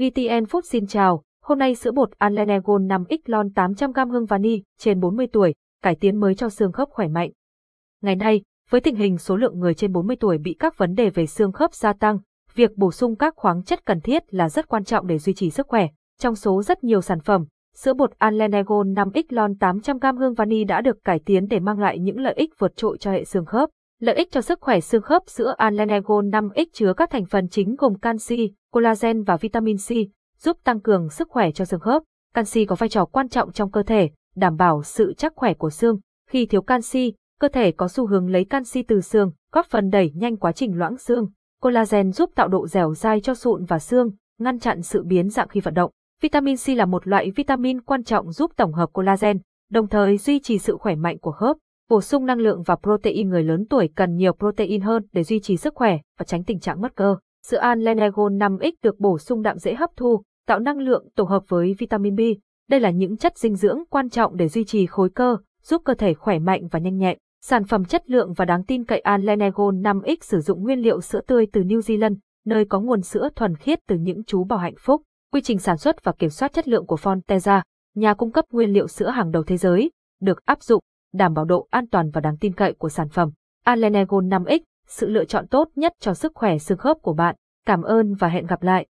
GTN Food xin chào, hôm nay sữa bột Anlene Gold 5X lon 800g hương vani, trên 40 tuổi, cải tiến mới cho xương khớp khỏe mạnh. Ngày nay, với tình hình số lượng người trên 40 tuổi bị các vấn đề về xương khớp gia tăng, việc bổ sung các khoáng chất cần thiết là rất quan trọng để duy trì sức khỏe. Trong số rất nhiều sản phẩm, sữa bột Anlene Gold 5X lon 800g hương vani đã được cải tiến để mang lại những lợi ích vượt trội cho hệ xương khớp. Lợi ích cho sức khỏe xương khớp: sữa Anlene Gold 5X chứa các thành phần chính gồm canxi, collagen và vitamin C, giúp tăng cường sức khỏe cho xương khớp. Canxi có vai trò quan trọng trong cơ thể, đảm bảo sự chắc khỏe của xương. Khi thiếu canxi, cơ thể có xu hướng lấy canxi từ xương, góp phần đẩy nhanh quá trình loãng xương. Collagen giúp tạo độ dẻo dai cho sụn và xương, ngăn chặn sự biến dạng khi vận động. Vitamin C là một loại vitamin quan trọng giúp tổng hợp collagen, đồng thời duy trì sự khỏe mạnh của khớp. Bổ sung năng lượng và protein: người lớn tuổi cần nhiều protein hơn để duy trì sức khỏe và tránh tình trạng mất cơ. Sữa Anlene Gold 5X được bổ sung đạm dễ hấp thu, tạo năng lượng tổ hợp với vitamin B. Đây là những chất dinh dưỡng quan trọng để duy trì khối cơ, giúp cơ thể khỏe mạnh và nhanh nhẹn. Sản phẩm chất lượng và đáng tin cậy. Anlene Gold 5X sử dụng nguyên liệu sữa tươi từ New Zealand, nơi có nguồn sữa thuần khiết từ những chú bò hạnh phúc. Quy trình sản xuất và kiểm soát chất lượng của Fonterra, nhà cung cấp nguyên liệu sữa hàng đầu thế giới, được áp dụng, đảm bảo độ an toàn và đáng tin cậy của sản phẩm. Anlene Gold 5X, sự lựa chọn tốt nhất cho sức khỏe xương khớp của bạn. Cảm ơn và hẹn gặp lại.